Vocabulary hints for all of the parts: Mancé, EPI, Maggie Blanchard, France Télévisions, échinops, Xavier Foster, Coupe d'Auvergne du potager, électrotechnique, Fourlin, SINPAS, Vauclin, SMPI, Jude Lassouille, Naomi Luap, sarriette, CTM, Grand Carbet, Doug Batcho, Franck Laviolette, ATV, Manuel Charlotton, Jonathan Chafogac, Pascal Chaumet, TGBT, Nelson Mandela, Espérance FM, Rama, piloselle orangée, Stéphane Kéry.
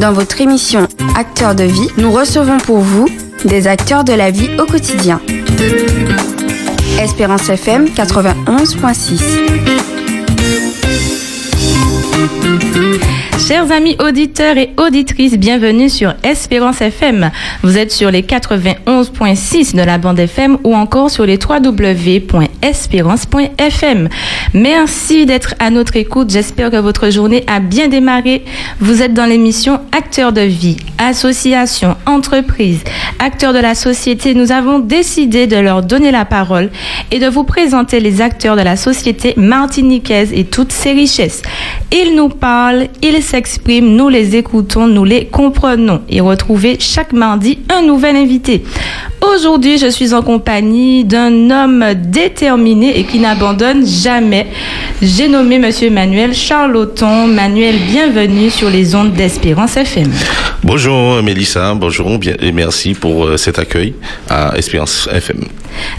Dans votre émission Acteurs de vie, nous recevons pour vous des acteurs de la vie au quotidien. Espérance FM 91.6. Chers amis auditeurs et auditrices, bienvenue sur Espérance FM. Vous êtes sur les 91.6 de la bande FM ou encore sur les www.espérance.fm. Merci d'être à notre écoute. J'espère que votre journée a bien démarré. Vous êtes dans l'émission Acteurs de vie, associations, entreprises, acteurs de la société. Nous avons décidé de leur donner la parole et de vous présenter les acteurs de la société martiniquaise et toutes ses richesses. Ils nous parlent, ils s'expriment, nous les écoutons, nous les comprenons. Et retrouvez chaque mardi un nouvel invité. Aujourd'hui, je suis en compagnie d'un homme déterminé et qui n'abandonne jamais. J'ai nommé Monsieur Manuel Charlotton. Manuel, bienvenue sur les ondes d'Espérance FM. Bonjour Mélissa, bonjour et merci pour cet accueil à Espérance FM.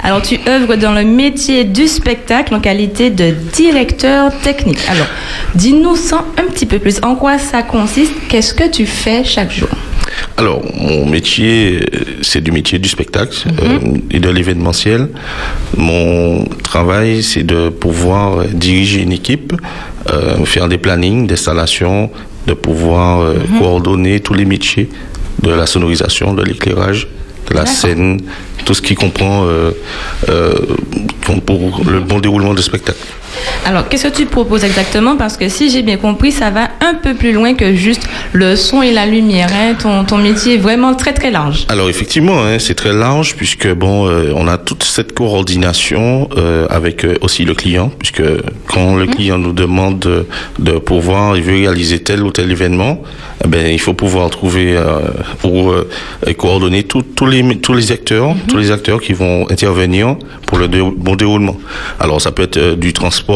Alors, tu œuvres dans le métier du spectacle en qualité de directeur technique. Alors, dis-nous ça un petit peu plus. En quoi ça consiste? Qu'est-ce que tu fais chaque jour? Alors, mon métier, c'est du métier du spectacle et de l'événementiel. Mon travail, c'est de pouvoir diriger une équipe, faire des plannings, des installations, de pouvoir coordonner tous les métiers de la sonorisation, de l'éclairage, de la scène, tout ce qui comprend pour le bon déroulement du spectacle. Alors, qu'est-ce que tu proposes exactement? Parce que si j'ai bien compris, ça va un peu plus loin que juste le son et la lumière. Hein? Ton métier est vraiment très, très large. Alors, effectivement, hein, c'est très large puisque, on a toute cette coordination avec aussi le client, puisque quand le client nous demande de pouvoir, il veut réaliser tel ou tel événement, il faut pouvoir trouver et coordonner tous les acteurs qui vont intervenir pour le bon déroulement. Alors, ça peut être du transport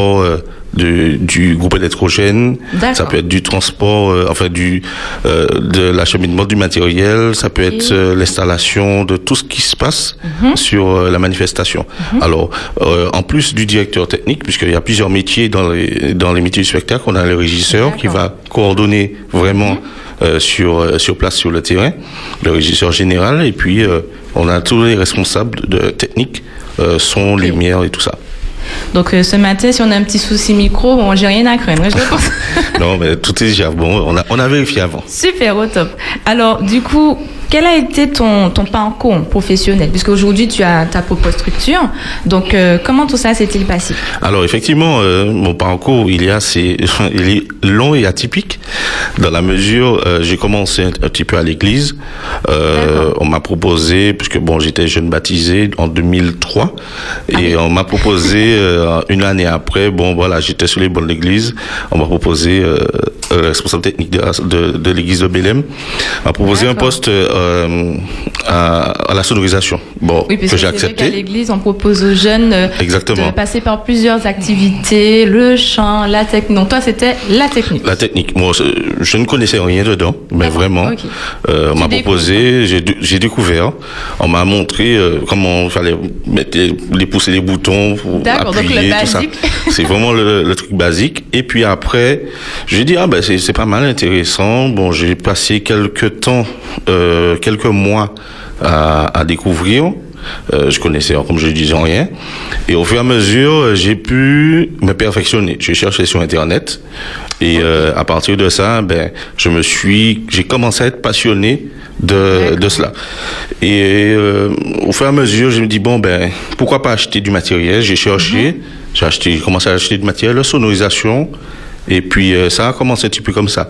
du groupe électrogène, ça peut être du transport, de l'acheminement du matériel, ça peut être l'installation de tout ce qui se passe sur la manifestation. Alors, en plus du directeur technique, puisqu'il y a plusieurs métiers dans les métiers du spectacle, on a le régisseur qui va coordonner vraiment sur place, sur le terrain, le régisseur général, et puis on a tous les responsables de technique, son, lumière et tout ça. Donc, ce matin, si on a un petit souci micro, j'ai rien à craindre, je pense. Non, mais tout est déjà bon. On a vérifié avant. Super, au top. Alors, du coup, quel a été ton parcours professionnel? Puisque aujourd'hui, tu as ta propre structure. Donc, comment tout ça s'est-il passé? Alors, effectivement, mon parcours, il est long et atypique. Dans la mesure, j'ai commencé un petit peu à l'église. On m'a proposé, puisque j'étais jeune baptisé en 2003. Et on m'a proposé... une année après, j'étais sur les bancs de l'église. On m'a proposé, le responsable technique de l'église de Bélem, m'a proposé un poste à la sonorisation. Oui, parce que j'ai accepté. Vrai qu'à l'église, on propose aux jeunes de passer par plusieurs activités, le chant, la technique. Donc toi, c'était la technique. La technique. Moi, je ne connaissais rien dedans, mais vraiment, on m'a proposé, j'ai découvert, on m'a montré comment il fallait pousser les boutons pour appuyer, donc tout ça. C'est vraiment le truc basique. Et puis après, j'ai dit, c'est pas mal intéressant. J'ai passé quelques mois à découvrir. Je connaissais, comme je le disais, rien. Et au fur et à mesure, j'ai pu me perfectionner. J'ai cherché sur Internet. Et à partir de ça, j'ai commencé à être passionné de cela. Et au fur et à mesure, je me dis, pourquoi pas acheter du matériel? J'ai cherché, j'ai commencé à acheter du matériel, la sonorisation. Et puis, ça a commencé un petit peu comme ça.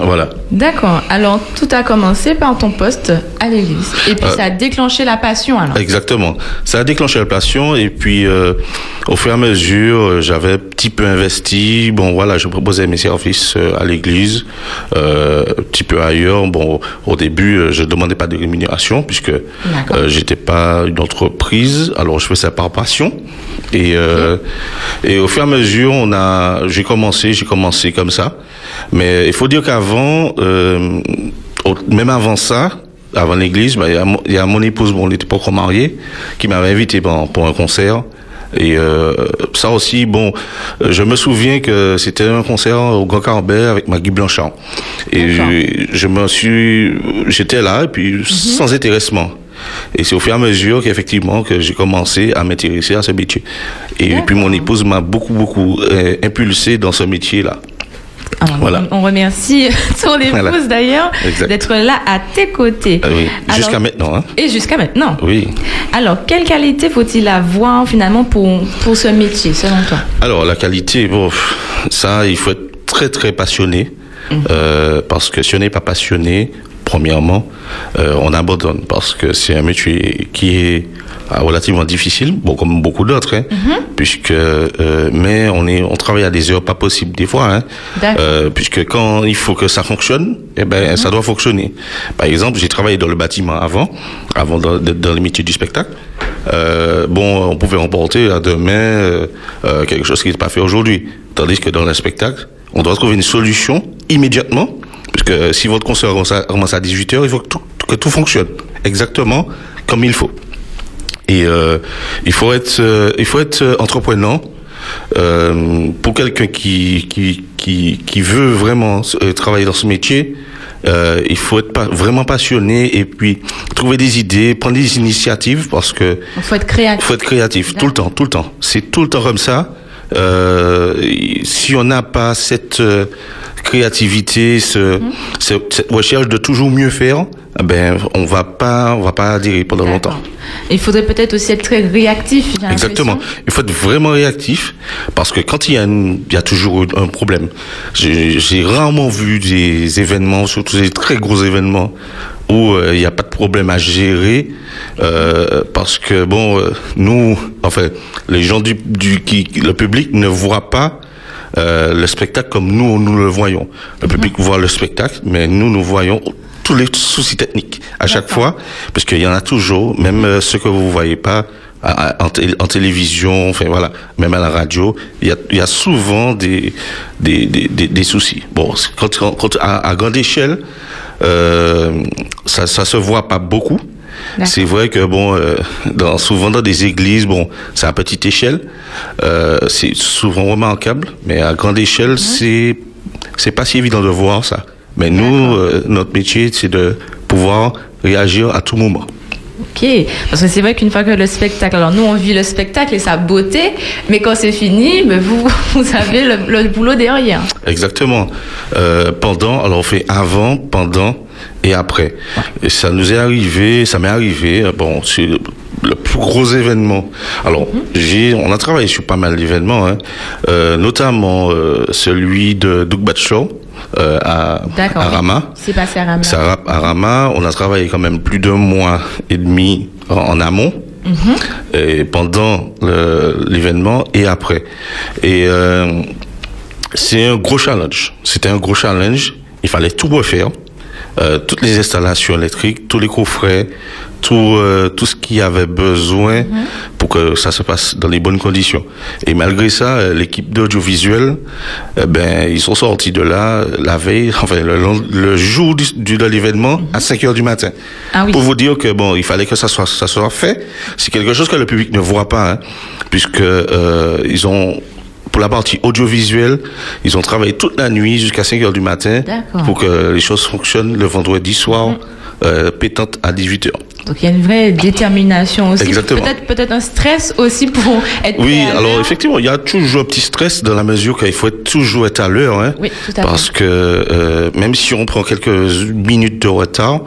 Voilà. D'accord. Alors, tout a commencé par ton poste à l'église. Et puis, ça a déclenché la passion, alors. Exactement. Ça a déclenché la passion. Et puis, au fur et à mesure, j'avais un petit peu investi. Je proposais mes services à l'église, un petit peu ailleurs. Au début, je ne demandais pas de rémunération puisque je n'étais pas une entreprise. Alors, je faisais ça par passion. Et, et au fur et à mesure, j'ai commencé comme ça. Mais il faut dire qu'avant, même avant ça, avant l'église, il y a mon épouse, on n'était pas encore mariés, qui m'avait invité pour un concert Et ça aussi, bon, je me souviens que c'était un concert au Grand Carbet avec Maggie Blanchard. Et j'étais là, et puis sans intéressement. Et c'est au fur et à mesure qu'effectivement que j'ai commencé à m'intéresser à ce métier. Et puis mon épouse m'a beaucoup impulsé dans ce métier-là. Alors, voilà. On remercie ton épouse d'ailleurs d'être là à tes côtés. Oui. Alors, jusqu'à maintenant. Hein. Et jusqu'à maintenant. Oui. Alors, quelle qualité faut-il avoir finalement pour ce métier, selon toi? Alors, la qualité, bon, ça, il faut être très très passionné. Parce que si on n'est pas passionné, premièrement, on abandonne parce que c'est un métier qui est relativement difficile, bon, comme beaucoup d'autres, hein, puisque mais on travaille à des heures pas possibles des fois, hein, puisque quand il faut que ça fonctionne, eh ben ça doit fonctionner. Par exemple, j'ai travaillé dans le bâtiment avant d'être dans le métier du spectacle. Bon, on pouvait remporter à demain quelque chose qui n'est pas fait aujourd'hui, tandis que dans le spectacle, on doit trouver une solution immédiatement. Parce que si votre concert commence à 18h, il faut que tout fonctionne exactement comme il faut. Et il faut être entreprenant. Pour quelqu'un qui veut vraiment travailler dans ce métier, il faut être vraiment passionné et puis trouver des idées, prendre des initiatives parce que il faut être créatif tout le temps. C'est tout le temps comme ça. Si on n'a pas cette créativité, cette recherche de toujours mieux faire, ben on va pas adhérer pendant longtemps. Il faudrait peut-être aussi être très réactif. Exactement. Il faut être vraiment réactif parce que quand il y a toujours un problème. J'ai rarement vu des événements, surtout des très gros événements, où il n'y a pas de problème à gérer parce que bon, nous, enfin, les gens le public ne voit pas le spectacle comme nous le voyons. Le public voit le spectacle, mais nous voyons tous les soucis techniques à chaque fois, parce qu'il y en a toujours, même ceux que vous voyez pas en télévision, enfin voilà, même à la radio, il y a souvent des soucis. Bon, quand à grande échelle, ça se voit pas beaucoup. D'accord. C'est vrai que bon, souvent dans des églises, bon, c'est à petite échelle, c'est souvent remarquable, mais à grande échelle, c'est pas si évident de voir ça. Mais nous, notre métier, c'est de pouvoir réagir à tout moment. Ok, parce que c'est vrai qu'une fois que le spectacle, alors nous on vit le spectacle et sa beauté, mais quand c'est fini, ben vous avez le boulot derrière. Exactement. Alors on fait avant, pendant et après. Et ça nous est arrivé, ça m'est arrivé. Bon, c'est le plus gros événement. Alors on a travaillé sur pas mal d'événements, hein. Notamment celui de Doug Batcho. À Rama. C'est passé à Rama. À Rama, on a travaillé quand même plus d'1 mois et demi en amont, et pendant l'événement et après. Et c'est un gros challenge. C'était un gros challenge. Il fallait tout refaire. Toutes les installations électriques, tous les coffrets, tout ce qu'il y avait besoin pour que ça se passe dans les bonnes conditions. Et malgré ça, l'équipe d'audiovisuel, ils sont sortis de là la veille, enfin le jour de l'événement à 5h du matin. Ah oui. Pour vous dire que bon, il fallait que ça soit fait. C'est quelque chose que le public ne voit pas, hein, puisque ils ont, pour la partie audiovisuelle, ils ont travaillé toute la nuit jusqu'à 5h du matin. D'accord. Pour que les choses fonctionnent le vendredi soir, pétante à 18h. Donc il y a une vraie détermination aussi. Exactement. Peut-être un stress aussi pour être... Oui, alors effectivement, il y a toujours un petit stress dans la mesure qu'il faut toujours être à l'heure. Hein, oui, tout à fait. Parce que même si on prend quelques minutes de retard,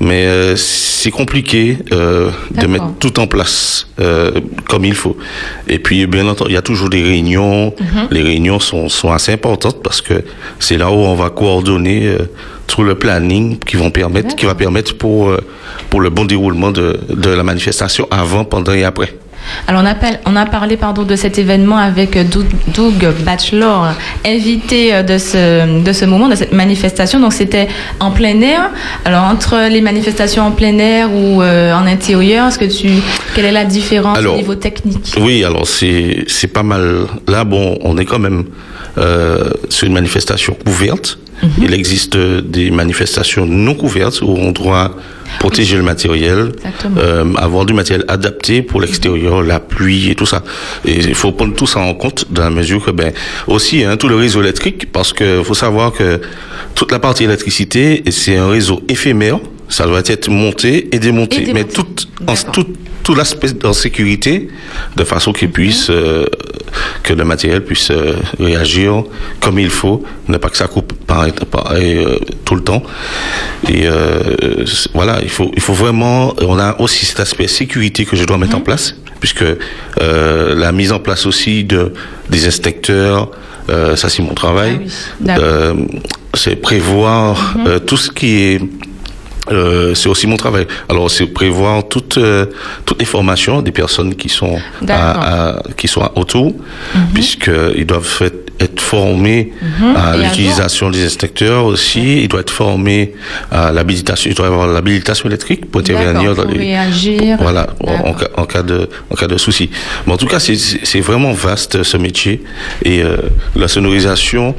mais c'est compliqué de mettre tout en place comme il faut. Et puis bien entendu, il y a toujours des réunions. Les réunions sont assez importantes parce que c'est là où on va coordonner tout le planning qui va permettre pour le bon déroulement de la manifestation avant, pendant et après. Alors on a parlé de cet événement avec Doug Batchelor, invité de ce moment, de cette manifestation. Donc c'était en plein air. Alors entre les manifestations en plein air ou en intérieur, quelle est la différence au niveau technique? Oui, alors c'est pas mal. Là, bon, on est quand même sur une manifestation ouverte. Mm-hmm. Il existe des manifestations non couvertes où on doit protéger le matériel, avoir du matériel adapté pour l'extérieur, la pluie et tout ça. Et il faut prendre tout ça en compte dans la mesure que, aussi, tout le réseau électrique, parce que faut savoir que toute la partie électricité, c'est un réseau éphémère. Ça doit être monté et démonté. Mais tout l'aspect en sécurité, de façon qu'il puisse, que le matériel puisse réagir comme il faut, ne pas que ça coupe tout le temps. Et voilà, il faut vraiment, on a aussi cet aspect sécurité que je dois mettre en place, puisque la mise en place aussi des inspecteurs, ça c'est mon travail, c'est prévoir tout ce qui est... c'est aussi mon travail. Alors, c'est prévoir toutes les formations des personnes qui sont autour, puisqu'ils doivent être formés à l'utilisation des inspecteurs aussi. Ils doivent être formés à l'habilitation. Ils doivent avoir l'habilitation électrique pour intervenir dans réagir. En cas de souci. Mais en tout cas, c'est vraiment vaste ce métier. Et la sonorisation,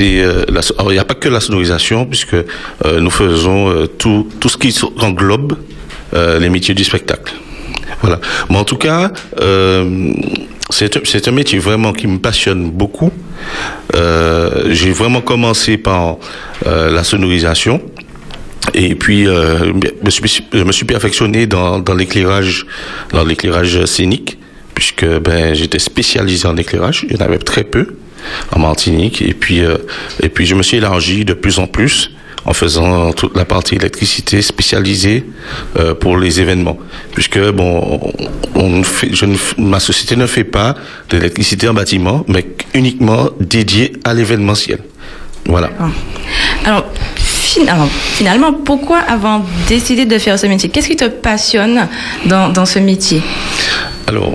alors, il n'y a pas que la sonorisation, puisque nous faisons tout ce qui englobe les métiers du spectacle. Voilà. Mais en tout cas, c'est un métier vraiment qui me passionne beaucoup. J'ai vraiment commencé par la sonorisation. Et puis, je me suis perfectionné dans l'éclairage, scénique, puisque j'étais spécialisé en éclairage. Il y en avait très peu en Martinique. Et puis je me suis élargi de plus en plus, en faisant toute la partie électricité spécialisée pour les événements, puisque ma société ne fait pas de l'électricité en bâtiment, mais uniquement dédiée à l'événementiel. Voilà. Alors, finalement, pourquoi avoir décidé de faire ce métier ? Qu'est-ce qui te passionne dans ce métier ? Alors,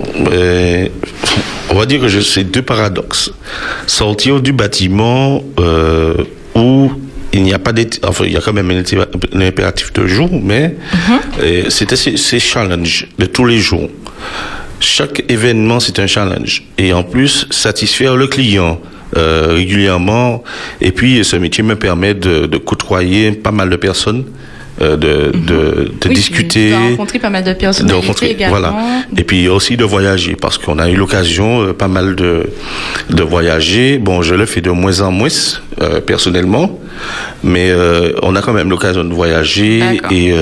on va dire que c'est deux paradoxes. Sortir du bâtiment où il n'y a pas il y a quand même un impératif de jour, mais c'était ces challenges de tous les jours. Chaque événement, c'est un challenge. Et en plus, satisfaire le client régulièrement. Et puis, ce métier me permet de côtoyer pas mal de personnes, de discuter. De rencontrer pas mal de personnalités également. Voilà. Et puis aussi de voyager, parce qu'on a eu l'occasion pas mal de voyager. Bon, je le fais de moins en moins, personnellement, mais on a quand même l'occasion de voyager. D'accord. Et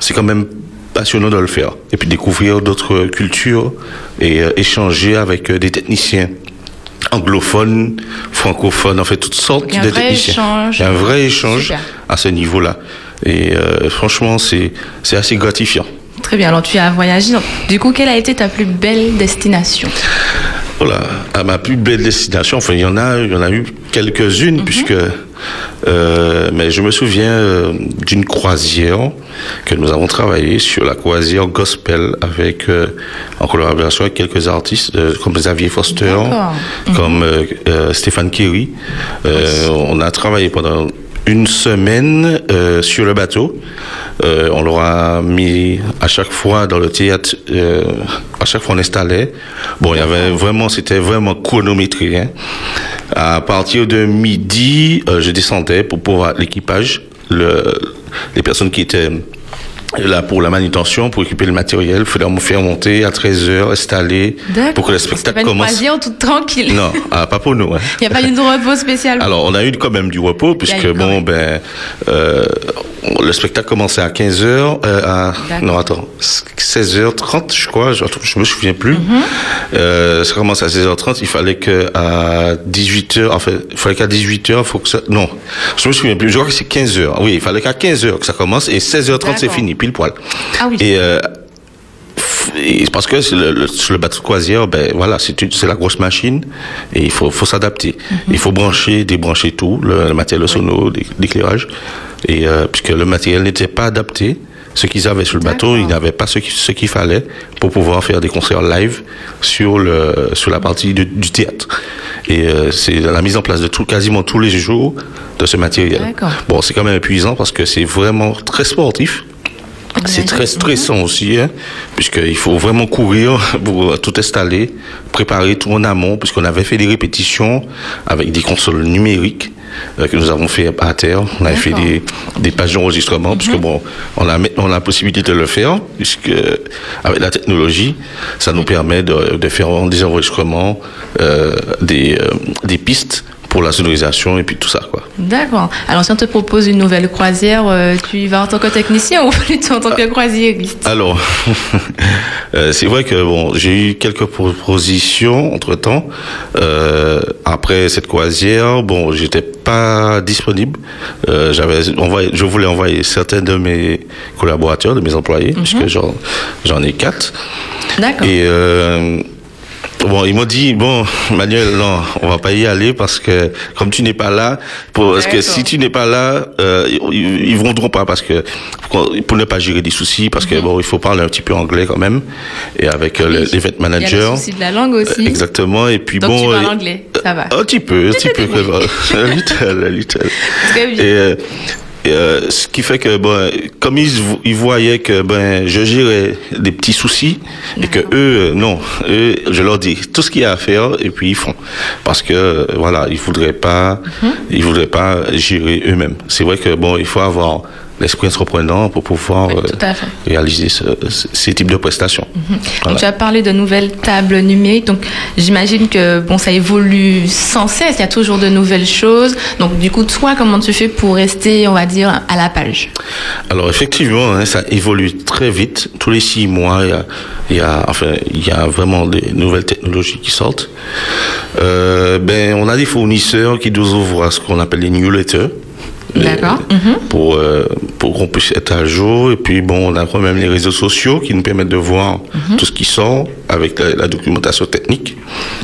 c'est quand même passionnant de le faire. Et puis découvrir d'autres cultures et échanger avec des techniciens. Anglophone, francophone, en fait, toutes sortes de techniciens. Il y a un vrai échange à ce niveau-là. Et franchement, c'est assez gratifiant. Très bien. Alors, tu as voyagé. Donc, du coup, quelle a été ta plus belle destination ? Voilà. À ma plus belle destination, enfin, il y en a eu quelques-unes, puisque... mais je me souviens d'une croisière que nous avons travaillé sur la croisière Gospel avec en collaboration avec quelques artistes comme Xavier Foster, comme Stéphane Kéry. On a travaillé pendant une semaine sur le bateau. On leur a mis à chaque fois dans le théâtre, à chaque fois on installait. Bon, c'était vraiment chronométré, hein. À partir de midi, je descendais pour pouvoir l'équipage, les personnes qui étaient là pour la manutention, pour occuper le matériel, il fallait me faire monter à 13h, installer, pour que le spectacle commence. C'était pas une croisière toute tranquille. Non, pas pour nous. Hein. Il n'y a pas eu de repos spécial. Alors, on a eu quand même du repos, puisque le spectacle commençait à 15h, 16h30, je crois, je me souviens plus. Ça commençait à 16h30, il fallait qu'à 18h, je me souviens plus, je crois que c'est 15h. Oui, il fallait qu'à 15h que ça commence, et 16h30, c'est fini, pile poil. Ah oui. Et parce que le bateau croisière, c'est la grosse machine et il faut s'adapter. Il faut brancher, débrancher tout, le matériel sono, l'éclairage, et puisque le matériel n'était pas adapté, ce qu'ils avaient sur le bateau, ils n'avaient pas ce qu'il fallait pour pouvoir faire des concerts live sur la partie du théâtre. Et c'est la mise en place de quasiment tous les jours de ce matériel. D'accord. Bon, c'est quand même épuisant parce que c'est vraiment très sportif. C'est très stressant aussi, hein, puisqu'il faut vraiment courir pour tout installer, préparer tout en amont, puisqu'on avait fait des répétitions avec des consoles numériques. que nous avons fait à terre. On a fait des pages d'enregistrement, parce que bon, on a la possibilité de le faire, puisque avec la technologie, ça nous permet de faire des enregistrements, des pistes pour la sonorisation et puis tout ça, quoi. D'accord. Alors, si on te propose une nouvelle croisière, tu y vas en tant que technicien ou plutôt en tant que croisiériste? Alors, c'est vrai que bon, j'ai eu quelques propositions entre-temps. Après cette croisière, bon, j'étais pas disponible. Je voulais envoyer certains de mes collaborateurs, de mes employés, puisque j'en ai 4. D'accord. Et... bon, ils m'ont dit, bon, Manuel, non, on va pas y aller parce que, comme tu n'es pas là, parce que si tu n'es pas là, ils voudront pas parce que, pour ne pas gérer des soucis, parce que bon, il faut parler un petit peu anglais quand même, et avec l'event manager. Il y a le souci de la langue aussi. Exactement, et puis donc bon. Donc tu parles anglais, ça va. Un petit peu, little. Ce qui fait que, ben, comme ils voyaient que ben, je gérais des petits soucis et que eux, je leur dis tout ce qu'il y a à faire et puis ils font. Parce que, voilà, ils voudraient pas gérer eux-mêmes. C'est vrai que, bon, il faut avoir l'esprit entreprenant pour pouvoir réaliser ces types de prestations. Voilà. Tu as parlé de nouvelles tables numériques, donc j'imagine que bon, ça évolue sans cesse, il y a toujours de nouvelles choses, donc du coup toi comment tu fais pour rester, on va dire, à la page? Alors effectivement, hein, ça évolue très vite, tous les 6 mois il y a vraiment des nouvelles technologies qui sortent. On a des fournisseurs qui nous ouvrent ce qu'on appelle les newsletters. D'accord. Pour qu'on puisse être à jour. Et puis, bon, on a quand même les réseaux sociaux qui nous permettent de voir tout ce qui sort avec la documentation technique.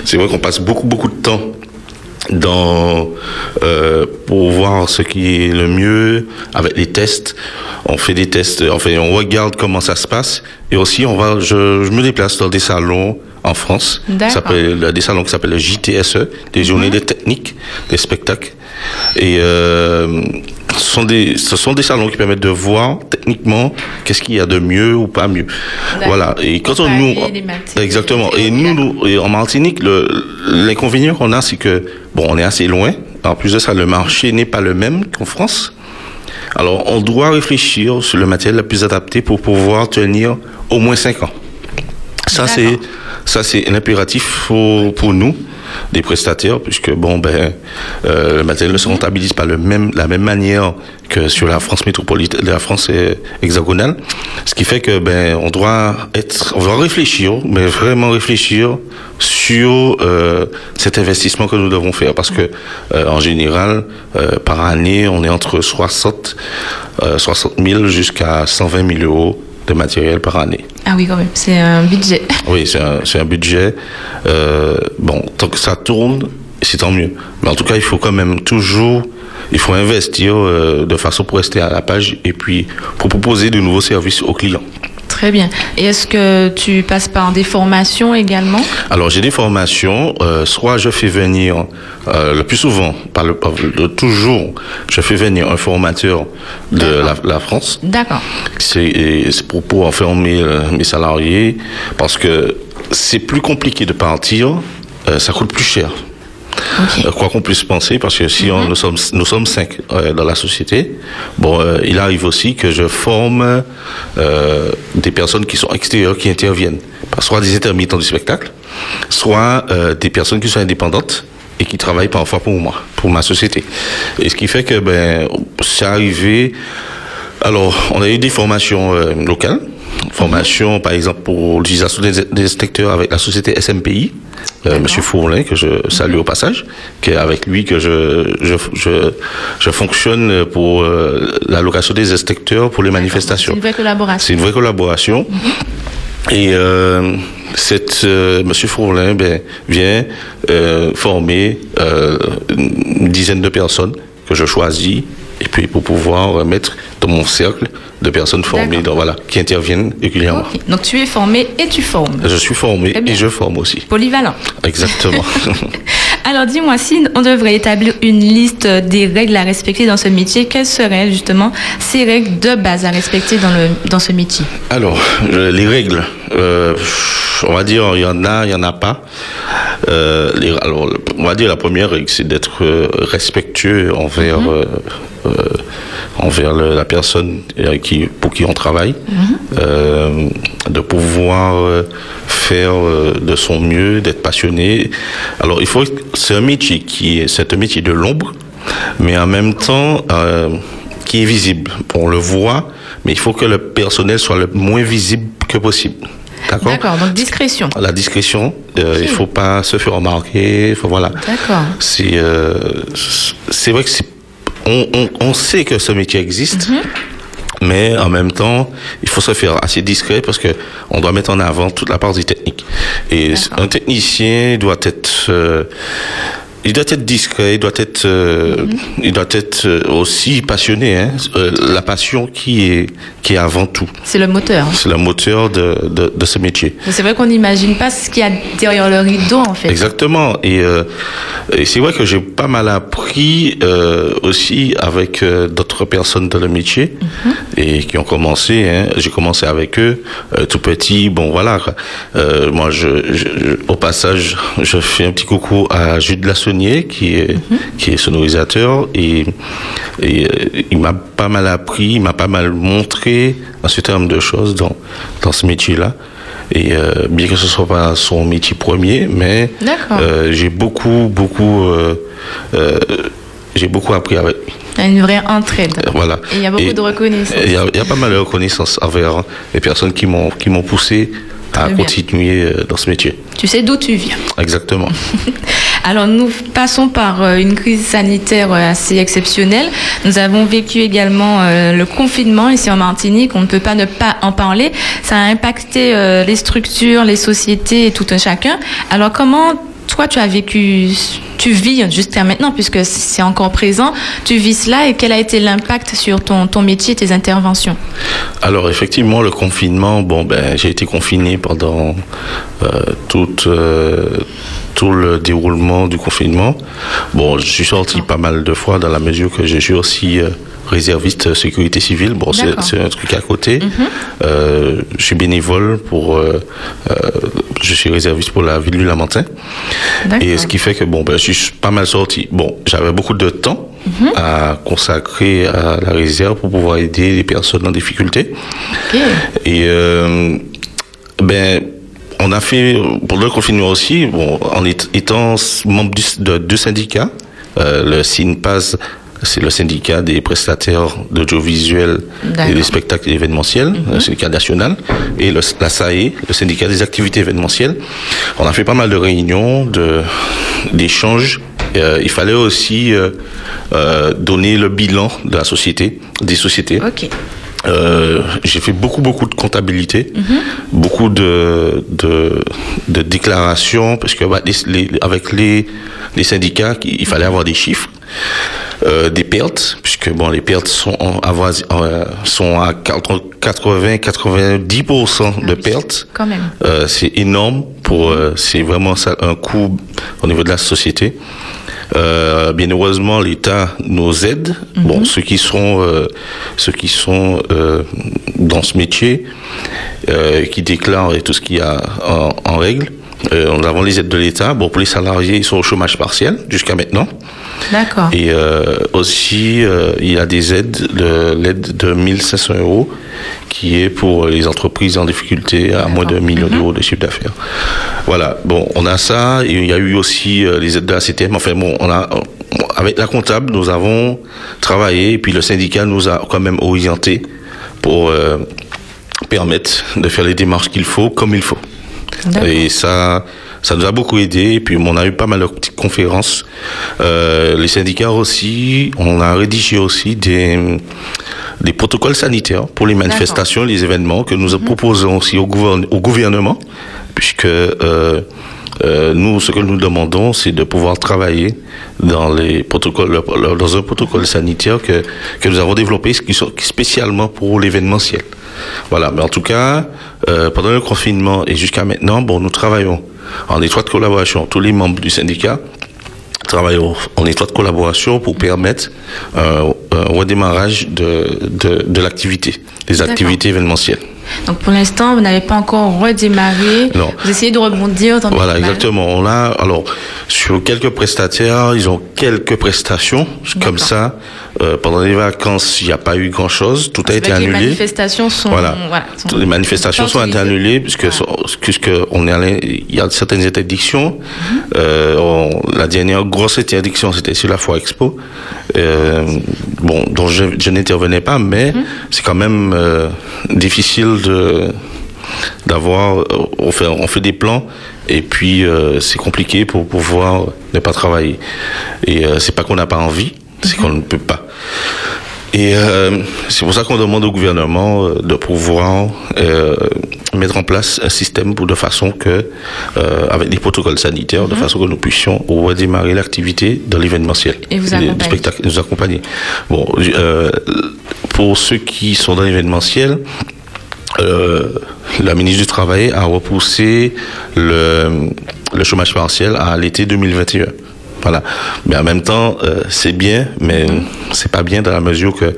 C'est vrai qu'on passe beaucoup, beaucoup de temps pour voir ce qui est le mieux avec les tests. On fait des tests, enfin, on regarde comment ça se passe. Et aussi, je me déplace dans des salons en France. D'accord. Des salons qui s'appellent le JTSE, des journées de technique, des spectacles. Et ce sont des salons qui permettent de voir techniquement qu'est-ce qu'il y a de mieux ou pas mieux. D'accord. Voilà. Et quand nous, en Martinique, l'inconvénient qu'on a, c'est que bon, on est assez loin. En plus de ça, le marché n'est pas le même qu'en France. Alors, on doit réfléchir sur le matériel le plus adapté pour pouvoir tenir au moins 5 ans. Ça c'est un impératif pour nous, des prestataires, puisque bon ben le matériel ne se comptabilise pas la même manière que sur la France métropolitaine, la France hexagonale, ce qui fait que ben on doit vraiment réfléchir sur cet investissement que nous devons faire, parce que en général par année on est entre 60 000 jusqu'à 120 000 euros de matériel par année. Ah oui, quand même, c'est un budget. Oui, c'est un budget. Bon, tant que ça tourne, c'est tant mieux. Mais en tout cas, il faut quand même toujours, investir de façon pour rester à la page et puis pour proposer de nouveaux services aux clients. Très bien. Et est-ce que tu passes par des formations également? Alors, j'ai des formations. Soit je fais venir, le plus souvent, toujours, je fais venir un formateur de la France. D'accord. C'est pour pouvoir former mes salariés, parce que c'est plus compliqué de partir, ça coûte plus cher. Okay. Quoi qu'on puisse penser, parce que si nous sommes 5 dans la société, bon, il arrive aussi que je forme des personnes qui sont extérieures, qui interviennent, soit des intermittents du spectacle, soit des personnes qui sont indépendantes et qui travaillent parfois pour moi, pour ma société. Et ce qui fait que ben, c'est arrivé. Alors, on a eu des formations locales. Formation, par exemple, pour l'utilisation des secteurs avec la société SMPI, Monsieur Fourlin, que je salue au passage, qui est avec lui que je fonctionne pour l'allocation des secteurs pour les manifestations. C'est une vraie collaboration. Et Monsieur Fourlin vient former une dizaine de personnes que je choisis. Et puis pour pouvoir mettre dans mon cercle de personnes formées, qui interviennent régulièrement. Okay. Donc tu es formé et tu formes. Je suis formé et je forme aussi. Polyvalent. Exactement. Alors dis-moi, si on devrait établir une liste des règles à respecter dans ce métier, quelles seraient justement ces règles de base à respecter dans ce métier? Alors, les règles, on va dire, il y en a, il n'y en a pas. Alors, on va dire la première règle, c'est d'être respectueux envers... Mmh. Envers la personne pour qui on travaille, mm-hmm. De pouvoir faire de son mieux, d'être passionné. Alors c'est un métier c'est un métier de l'ombre, mais en même temps qui est visible. On le voit, mais il faut que le personnel soit le moins visible que possible. D'accord, donc discrétion. La discrétion, il ne faut pas se faire remarquer. Voilà. D'accord. C'est vrai que on sait que ce métier existe, mm-hmm. mais en même temps, il faut se faire assez discret parce que on doit mettre en avant toute la partie technique. Et D'accord. Un technicien doit être discret, il doit être aussi passionné. Hein. La passion qui est avant tout. C'est le moteur. C'est le moteur de ce métier. Mais c'est vrai qu'on n'imagine pas ce qu'il y a derrière le rideau, en fait. Exactement. Et c'est vrai que j'ai pas mal appris aussi avec d'autres personnes dans le métier mm-hmm. et qui ont commencé. Hein. J'ai commencé avec eux tout petit. Bon, voilà. Moi, au passage, je fais un petit coucou à Jude Lassouille, qui est sonorisateur et il m'a pas mal appris, il m'a pas mal montré un certain nombre de choses dans ce métier-là. Et bien que ce soit pas son métier premier, mais j'ai beaucoup appris avec lui. Une vraie entraide. Voilà. Et il y a beaucoup de reconnaissance. Il y a pas mal de reconnaissance envers les personnes qui m'ont poussé à continuer dans ce métier. Tu sais d'où tu viens. Exactement. Alors, nous passons par une crise sanitaire assez exceptionnelle. Nous avons vécu également le confinement ici en Martinique. On ne peut pas ne pas en parler. Ça a impacté les structures, les sociétés et tout un chacun. Alors, comment toi, tu vis jusqu'à maintenant, puisque c'est encore présent, tu vis cela et quel a été l'impact sur ton métier et tes interventions? Alors, effectivement, le confinement, j'ai été confiné pendant tout le déroulement du confinement. Bon, je suis sorti pas mal de fois dans la mesure que je suis aussi réserviste sécurité civile. Bon, c'est un truc à côté. Mm-hmm. Je suis bénévole je suis réserviste pour la ville du Lamentin. D'accord. Et ce qui fait que, je suis pas mal sorti. Bon, j'avais beaucoup de temps mm-hmm. à consacrer à la réserve pour pouvoir aider les personnes en difficulté. Okay. Et, on a fait, pour le confinement aussi, en étant membre de deux syndicats, le SINPAS, c'est le syndicat des prestataires d'audiovisuel et des spectacles événementiels, mm-hmm. le syndicat national, et la SAE, le syndicat des activités événementielles. On a fait pas mal de réunions, d'échanges. Il fallait aussi donner le bilan de la société, des sociétés. Ok. J'ai fait beaucoup de comptabilité, mm-hmm. beaucoup de déclarations, parce que avec les syndicats, il fallait avoir des chiffres, des pertes, puisque les pertes sont à 80-90% de pertes. Quand même. C'est énorme c'est vraiment ça, un coût au niveau de la société. Bien heureusement, l'État nous aide. Mm-hmm. Bon, ceux qui sont dans ce métier, qui déclarent tout ce qu'il y a en règle. Nous avons les aides de l'État. Bon, pour les salariés, ils sont au chômage partiel jusqu'à maintenant. D'accord. Et aussi, il y a des aides, l'aide de 1 500 euros, qui est pour les entreprises en difficulté à moins de 1 million mm-hmm. d'euros de chiffre d'affaires. Voilà. Bon, on a ça. Et il y a eu aussi les aides de la CTM. Enfin, avec la comptable, nous avons travaillé. Et puis, le syndicat nous a quand même orientés pour permettre de faire les démarches qu'il faut, comme il faut. D'accord. Et ça nous a beaucoup aidé. Et puis, on a eu pas mal de petites conférences. Les syndicats aussi, on a rédigé aussi des protocoles sanitaires pour les manifestations, les événements que nous proposons aussi au gouvernement, puisque nous, ce que nous demandons, c'est de pouvoir travailler dans les protocoles, dans un protocole sanitaire que nous avons développé, qui sont spécialement pour l'événementiel. Voilà. Mais en tout cas, pendant le confinement et jusqu'à maintenant, nous travaillons en étroite collaboration, tous les membres du syndicat, travaille en étroite collaboration pour permettre redémarrage de l'activité, des activités événementielles. Donc pour l'instant, vous n'avez pas encore redémarré. Non. Vous essayez de rebondir dans le Voilà, exactement. On a, alors, sur quelques prestataires, ils ont quelques prestations. D'accord. Comme ça, pendant les vacances, il n'y a pas eu grand-chose. Tout a été annulé. Les manifestations sont... Voilà, les manifestations sont annulées puisque on est allé, il y a certaines interdictions. Mm-hmm. La dernière grosse interdiction, c'était sur la Foire Expo. Bon, dont je n'intervenais pas, mais c'est quand même difficile d'avoir... On fait des plans et puis c'est compliqué pour pouvoir ne pas travailler. Et c'est pas qu'on n'a pas envie, c'est qu'on ne peut pas. Et c'est pour ça qu'on demande au gouvernement de pouvoir mettre en place un système pour de façon que, avec des protocoles sanitaires, de façon que nous puissions redémarrer l'activité dans l'événementiel. Et vous accompagner. Nous accompagner. Bon, pour ceux qui sont dans l'événementiel, la ministre du Travail a repoussé le chômage partiel à l'été 2021. Voilà. Mais en même temps, c'est bien, mais c'est pas bien dans la mesure que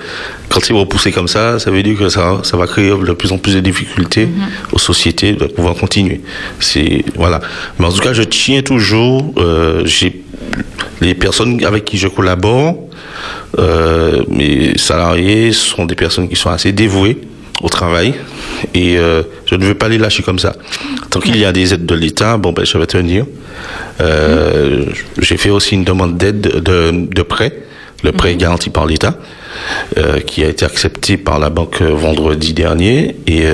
quand c'est repoussé comme ça, ça veut dire que ça va créer de plus en plus de difficultés aux sociétés de pouvoir continuer. Voilà. Mais en tout cas, je tiens toujours, les personnes avec qui je collabore, mes salariés sont des personnes qui sont assez dévouées au travail et je ne veux pas les lâcher comme ça. Tant qu'il y a des aides de l'État, bon ben je vais tenir. J'ai fait aussi une demande d'aide de prêt, le prêt garanti par l'État, qui a été accepté par la banque vendredi dernier et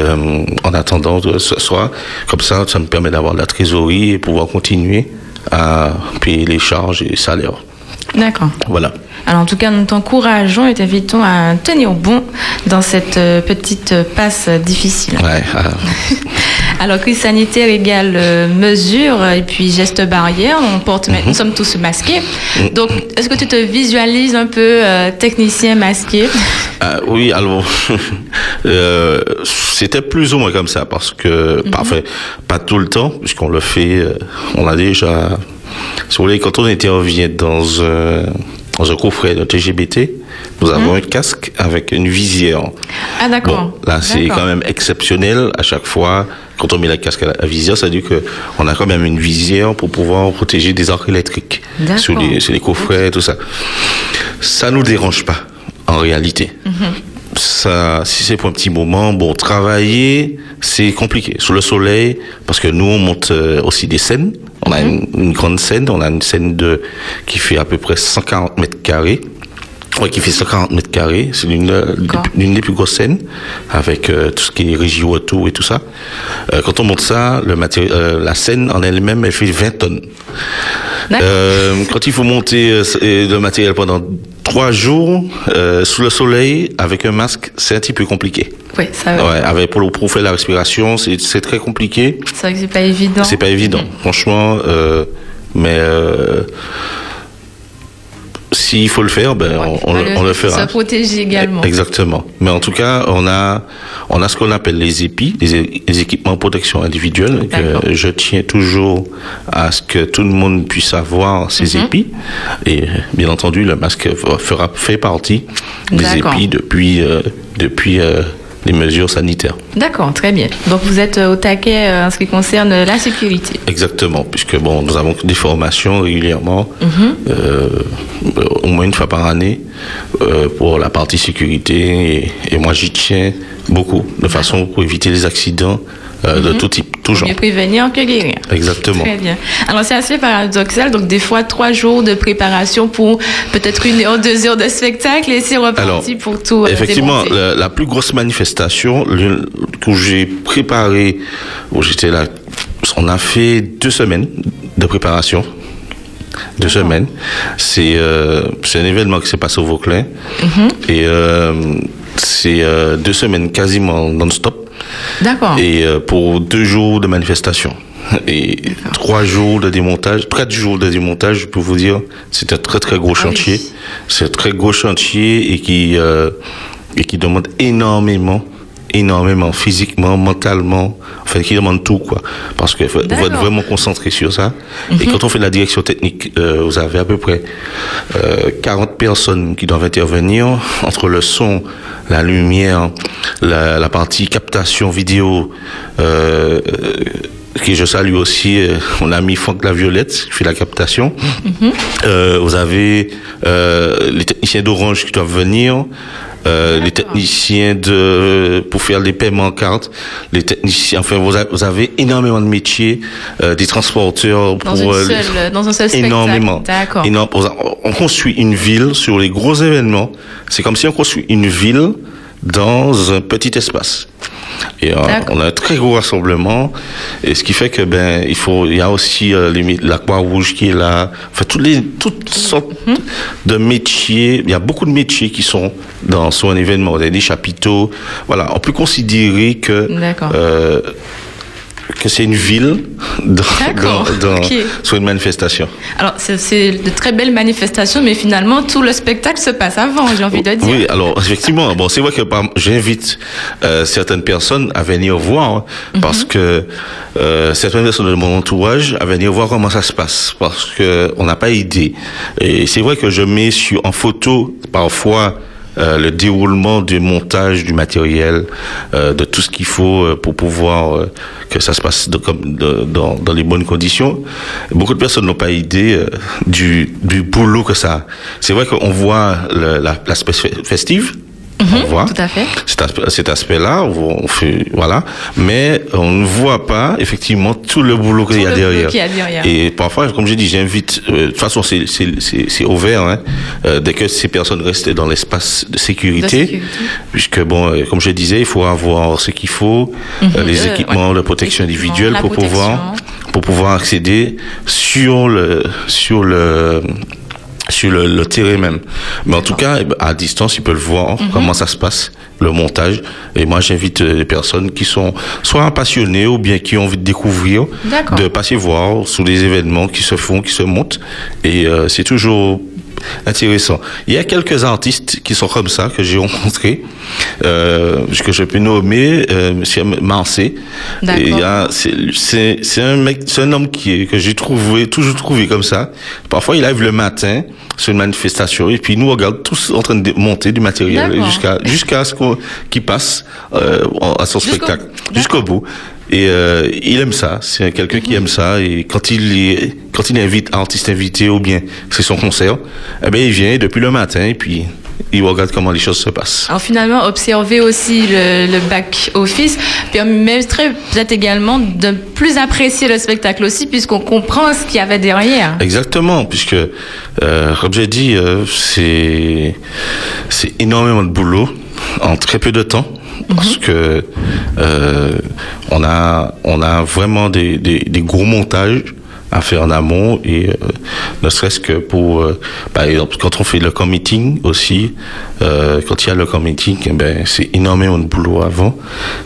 en attendant que ce soit comme ça me permet d'avoir de la trésorerie et pouvoir continuer à payer les charges et les salaires. D'accord. Voilà. Alors en tout cas, nous t'encourageons et t'invitons à tenir bon dans cette petite passe difficile. Ouais. Alors crise sanitaire égale mesure et puis geste barrière. Nous sommes tous masqués. Donc, est-ce que tu te visualises un peu technicien masqué ? Oui, alors c'était plus ou moins comme ça parce que parfait, pas tout le temps puisqu'on le fait. On a déjà. Si vous voulez, quand on intervient dans un coffret de TGBT, nous avons un casque avec une visière. Ah, d'accord. Bon, là, c'est quand même exceptionnel. À chaque fois, quand on met la casque à la visière, ça veut dire qu'on a quand même une visière pour pouvoir protéger des arcs électriques sur les coffrets et tout ça. Ça ne nous dérange pas, en réalité. Ça, si c'est pour un petit moment, bon, travailler, c'est compliqué. Sous le soleil, parce que nous, on monte aussi des scènes. On a une grande scène, qui fait à peu près 140 mètres carrés. Ouais, qui fait 140 mètres carrés. C'est l'une des plus grosses scènes, avec tout ce qui est régie auto et tout ça. Quand on monte ça, la scène en elle-même, elle fait 20 tonnes. Quand il faut monter le matériel pendant 3 jours sous le soleil avec un masque, c'est un petit peu compliqué. Oui, ça. Ouais, pour faire la respiration, c'est très compliqué. C'est vrai que c'est pas évident. C'est pas évident, franchement. Mais s'il faut le faire, on le fera. Ça protège également. Exactement. Mais en tout cas, on a ce qu'on appelle les EPI, les équipements de protection individuelle. Que je tiens toujours à ce que tout le monde puisse avoir ces EPI. Et bien entendu, le masque fait partie des EPI depuis les mesures sanitaires. D'accord, très bien. Donc vous êtes au taquet en ce qui concerne la sécurité. Exactement, puisque bon, nous avons des formations régulièrement, au moins une fois par année, pour la partie sécurité. Et moi, j'y tiens beaucoup, de façon pour éviter les accidents de tout type, tout genre. Mieux prévenir que guérir. Exactement. Très bien. Alors c'est assez paradoxal, donc des fois 3 jours de préparation pour peut-être 1 heure, 2 heures de spectacle et c'est reparti pour tout. Effectivement, la plus grosse manifestation que j'ai préparée, où j'étais là, on a fait 2 semaines de préparation. 2 semaines. C'est un événement qui s'est passé au Vauclin et c'est 2 semaines quasiment non-stop. D'accord. Et pour 2 jours de manifestation et 3 jours de démontage, 4 jours de démontage, je peux vous dire, c'est un très très gros chantier. Oui. C'est un très gros chantier et qui demande énormément énormément, physiquement, mentalement, enfin qui demande tout quoi, parce que faut être vraiment concentré sur ça. Mm-hmm. Et quand on fait de la direction technique, vous avez à peu près 40 personnes qui doivent intervenir entre le son, la lumière, la partie captation vidéo. Que je salue aussi, mon ami Franck Laviolette qui fait la captation. Mm-hmm. Vous avez les techniciens d'Orange qui doivent venir, les techniciens pour faire les paiements en carte, les techniciens. Enfin, vous avez énormément de métiers, des transporteurs pour dans un seul spectacle. Énormément. D'accord. On construit une ville sur les gros événements. C'est comme si on construit une ville dans un petit espace. Et on a un très gros rassemblement, et ce qui fait que il y a aussi la Croix-Rouge qui est là, enfin toutes sortes de métiers. Il y a beaucoup de métiers qui sont dans un événement. Il y a des chapiteaux, voilà. On peut considérer que c'est une ville sur une manifestation. Alors, c'est de très belles manifestations, mais finalement, tout le spectacle se passe avant, j'ai envie de dire. Oui, alors, effectivement, c'est vrai que j'invite certaines personnes à venir voir, hein, parce que certaines personnes de mon entourage à venir voir comment ça se passe, parce qu'on n'a pas idée. Et c'est vrai que je mets en photo, parfois, le déroulement du montage du matériel, de tout ce qu'il faut pour pouvoir que ça se passe dans les bonnes conditions. Beaucoup de personnes n'ont pas idée du boulot que ça a. C'est vrai qu'on voit l'aspect festif. On voit tout à fait. Cet aspect-là, on fait, voilà. Mais on ne voit pas, effectivement, tout le boulot qu'il y a derrière. Et parfois, comme je dis, j'invite, de toute façon, c'est ouvert, hein. Dès que ces personnes restent dans l'espace de sécurité. Puisque comme je disais, il faut avoir ce qu'il faut, les équipements de protection individuelle pour pouvoir accéder sur le terrain même. Mais en tout cas, à distance, ils peuvent voir comment ça se passe, le montage. Et moi, j'invite les personnes qui sont soit passionnées ou bien qui ont envie de découvrir, de passer voir sous les événements qui se font, qui se montent. Et c'est toujours intéressant. Il y a quelques artistes qui sont comme ça, que j'ai rencontrés, que je peux nommer, monsieur Mancé. C'est un mec, c'est un homme que j'ai toujours trouvé comme ça. Parfois, il arrive le matin sur une manifestation et puis il nous regarde tous en train de monter du matériel jusqu'à ce qu'il passe à son spectacle, jusqu'au bout. Et il aime ça, c'est quelqu'un qui aime ça, et quand il invite un artiste invité ou bien c'est son concert, il vient depuis le matin et puis il regarde comment les choses se passent. Alors finalement, observer aussi le back office permettrait peut-être également de plus apprécier le spectacle aussi, puisqu'on comprend ce qu'il y avait derrière. Exactement, puisque comme j'ai dit, c'est énormément de boulot en très peu de temps. Parce que on a vraiment des gros montages à faire en amont, et ne serait-ce que pour par exemple quand on fait le committing aussi, quand il y a le committing, c'est énormément de boulot avant.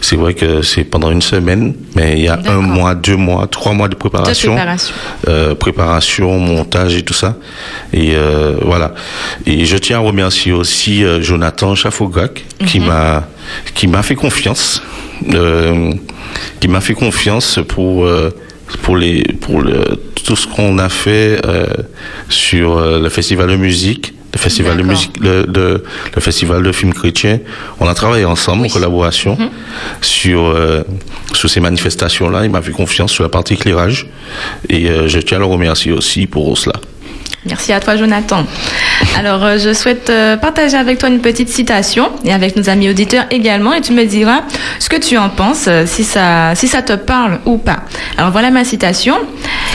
C'est vrai que c'est pendant une semaine, mais il y a 1 mois, 2 mois, 3 mois de préparation. Préparation, montage et tout ça. Et voilà. Et je tiens à remercier aussi Jonathan Chafogac qui m'a fait confiance, pour tout ce qu'on a fait sur le festival de musique, le festival de films chrétiens. On a travaillé ensemble en collaboration sur ces manifestations-là. Il m'a fait confiance sur la partie éclairage, et je tiens à le remercier aussi pour cela. Merci à toi, Jonathan. Alors, je souhaite partager avec toi une petite citation, et avec nos amis auditeurs également, et tu me diras ce que tu en penses, si ça te parle ou pas. Alors, voilà ma citation.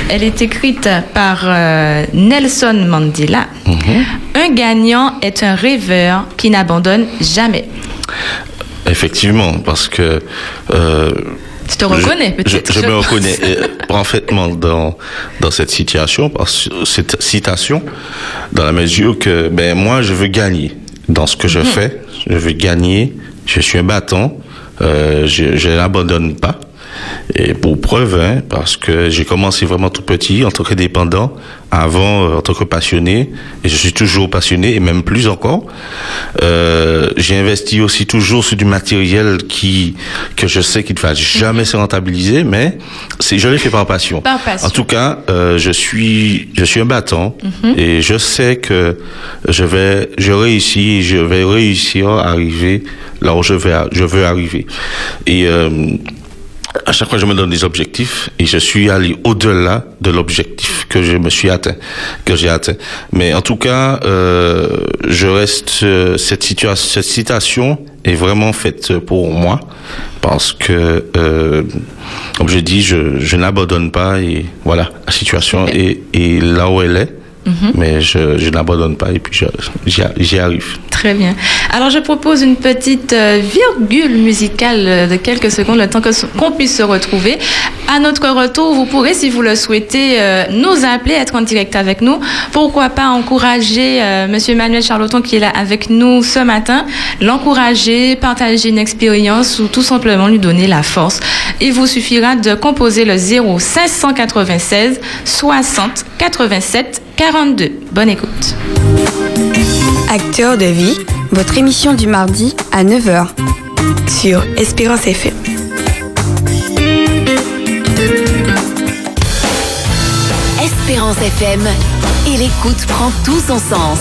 Elle est écrite par Nelson Mandela. Un gagnant est un rêveur qui n'abandonne jamais. Effectivement, parce que... Tu te reconnais peut-être. Je me reconnais parfaitement dans cette situation, cette citation, dans la mesure que moi je veux gagner dans ce que je fais. Je veux gagner. Je suis un battant. Je n'abandonne pas. Et pour preuve, hein, parce que j'ai commencé vraiment tout petit en tant que dépendant, avant en tant que passionné, et je suis toujours passionné, et même plus encore. J'ai investi aussi toujours sur du matériel que je sais qu'il ne va jamais se rentabiliser, mais je l'ai fait par passion. Par passion. En tout cas, je suis un battant, et je sais que je vais réussir à arriver là où je veux arriver. Et à chaque fois, je me donne des objectifs et je suis allé au-delà de l'objectif que j'ai atteint. Mais en tout cas, je reste cette citation est vraiment faite pour moi parce que, comme je dis, je n'abandonne pas et voilà, la situation est là où elle est. Mm-hmm. Mais je n'abandonne pas et puis j'y arrive. Très bien. Alors je propose une petite virgule musicale de quelques secondes, le temps qu'on puisse se retrouver. À notre retour, vous pourrez, si vous le souhaitez, nous appeler, être en direct avec nous. Pourquoi pas encourager Monsieur Manuel Charlotton qui est là avec nous ce matin, l'encourager, partager une expérience ou tout simplement lui donner la force. Il vous suffira de composer le 0596 60 87 42. Bonne écoute. Acteurs de vie, votre émission du mardi à 9h sur Espérance FM. Espérance FM et l'écoute prend tout son sens.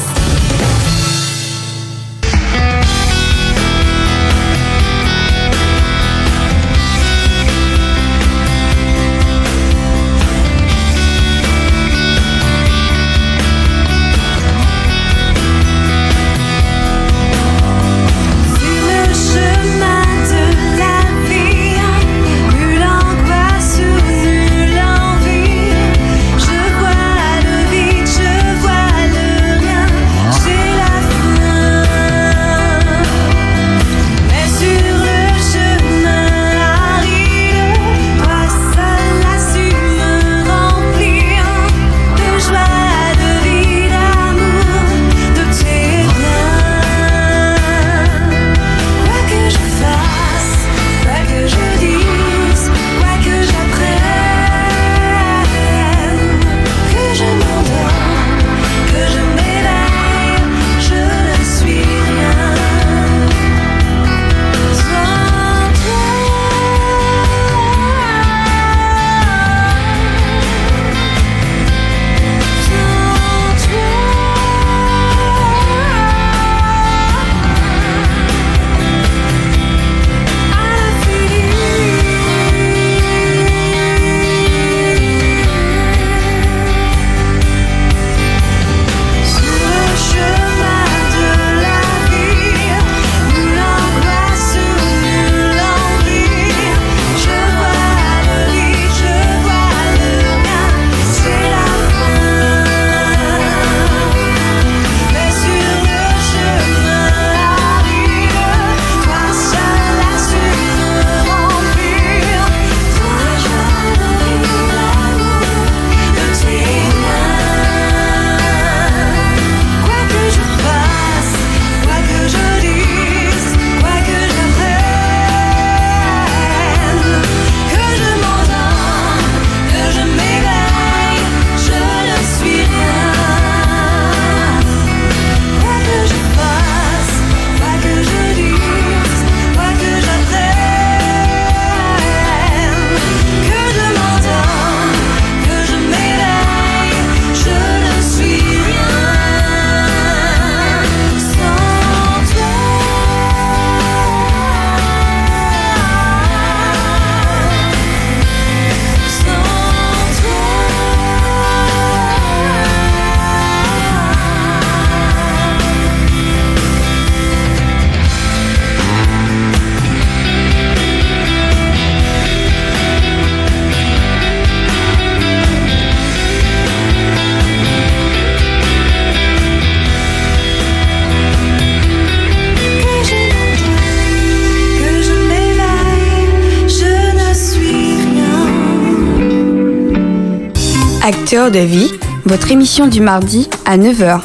Acteurs de vie, votre émission du mardi à 9h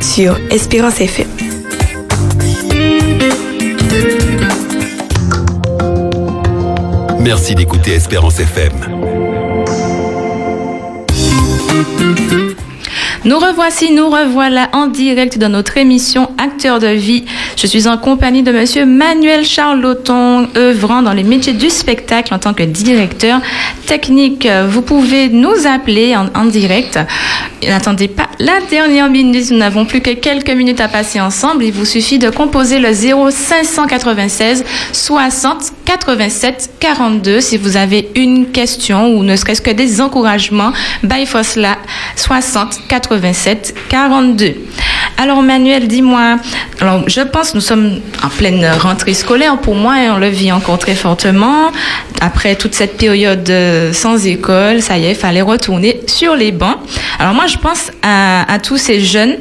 sur Espérance FM. Merci d'écouter Espérance FM. Nous revoilà en direct dans notre émission Acteurs de vie. Je suis en compagnie de monsieur Manuel Charlotton, œuvrant dans les métiers du spectacle en tant que directeur technique. Vous pouvez nous appeler en direct. N'attendez pas la dernière minute, nous n'avons plus que quelques minutes à passer ensemble. Il vous suffit de composer le 0596 60 87 42 si vous avez une question ou ne serait-ce que des encouragements. By Fosla 60 87 42. Alors Manuel, dis-moi, alors je pense nous sommes en pleine rentrée scolaire pour moi et on le vit encore très fortement. Après toute cette période sans école, ça y est, il fallait retourner sur les bancs. Alors moi, je pense à tous ces jeunes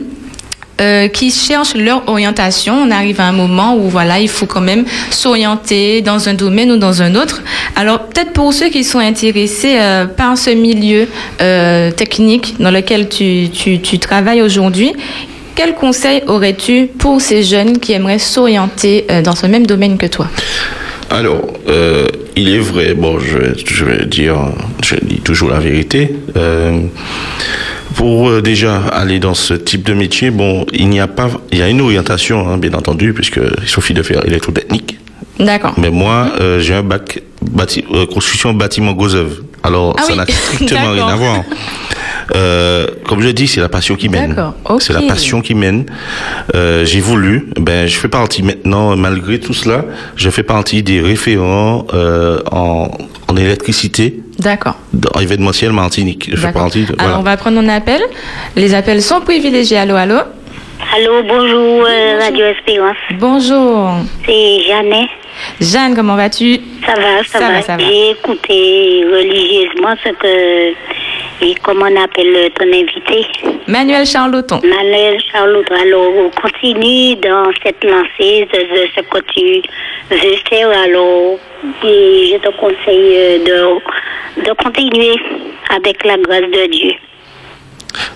qui cherchent leur orientation. On arrive à un moment où voilà, il faut quand même s'orienter dans un domaine ou dans un autre. Alors peut-être pour ceux qui sont intéressés par ce milieu technique dans lequel tu travailles aujourd'hui, quel conseil aurais-tu pour ces jeunes qui aimeraient s'orienter dans ce même domaine que toi ? Alors, il est vrai, bon, je dis toujours la vérité. Pour déjà aller dans ce type de métier, bon, il y a une orientation, hein, bien entendu, puisqu'il suffit de faire électrotechnique. D'accord. Mais moi, j'ai un bac construction bâtiment Gozeuve. Alors, ça n'a strictement rien à voir. Comme je dis, c'est la passion qui mène. D'accord, okay. C'est la passion qui mène. J'ai voulu, je fais partie maintenant, malgré tout cela, je fais partie des référents en électricité. D'accord. Dans événementiel Martinique. Alors, on va prendre un appel. Les appels sont privilégiés. Allô, allô. Allô, bonjour, Radio Espérance. Bonjour. C'est Jeanne. Jeanne, comment vas-tu? Ça va. J'ai écouté religieusement ce que... Et comment on appelle ton invité? Manuel Charlotton. Alors, on continue dans cette lancée de ce que tu veux faire. Alors, je te conseille de continuer avec la grâce de Dieu.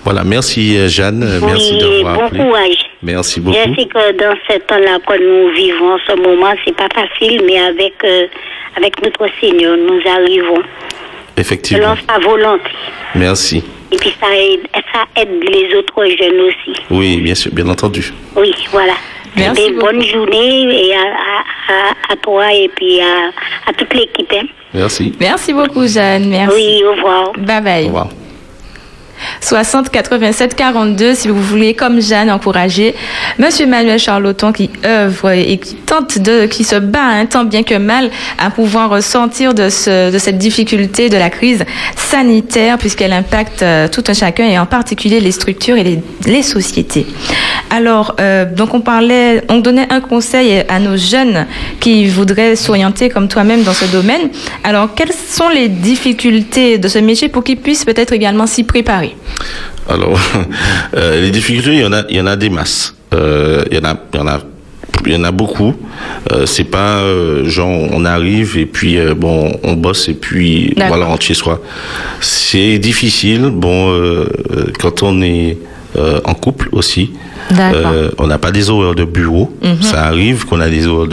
Voilà, merci Jeanne. Oui, merci d'avoir appelé. Bon courage. Merci beaucoup. Je sais que dans ce temps-là que nous vivons, ce moment, c'est pas facile, mais avec notre Seigneur, nous arrivons. Effectivement. Selon sa volonté. Merci. Et puis ça aide les autres jeunes aussi. Oui, bien sûr, bien entendu. Oui, voilà. Merci. Bonne journée et à toi et puis à toute l'équipe. Hein. Merci. Merci beaucoup, Jeanne. Merci. Oui, au revoir. Bye bye. Au revoir. 60 87 42 si vous voulez, comme Jeanne, encourager monsieur Manuel Charlotton qui œuvre et qui se bat tant bien que mal à pouvoir ressortir de cette difficulté de la crise sanitaire puisqu'elle impacte tout un chacun et en particulier les structures et les sociétés. Alors donc on donnait un conseil à nos jeunes qui voudraient s'orienter comme toi-même dans ce domaine. Alors quelles sont les difficultés de ce métier pour qu'ils puissent peut-être également s'y préparer? Alors, les difficultés, il y en a des masses. Il y en a beaucoup. C'est pas genre on arrive et puis on bosse et puis voilà, on rentre chez soi. C'est difficile. Bon, quand on est en couple aussi, on n'a pas des horaires de bureau. Mm-hmm. Ça arrive qu'on a des horaires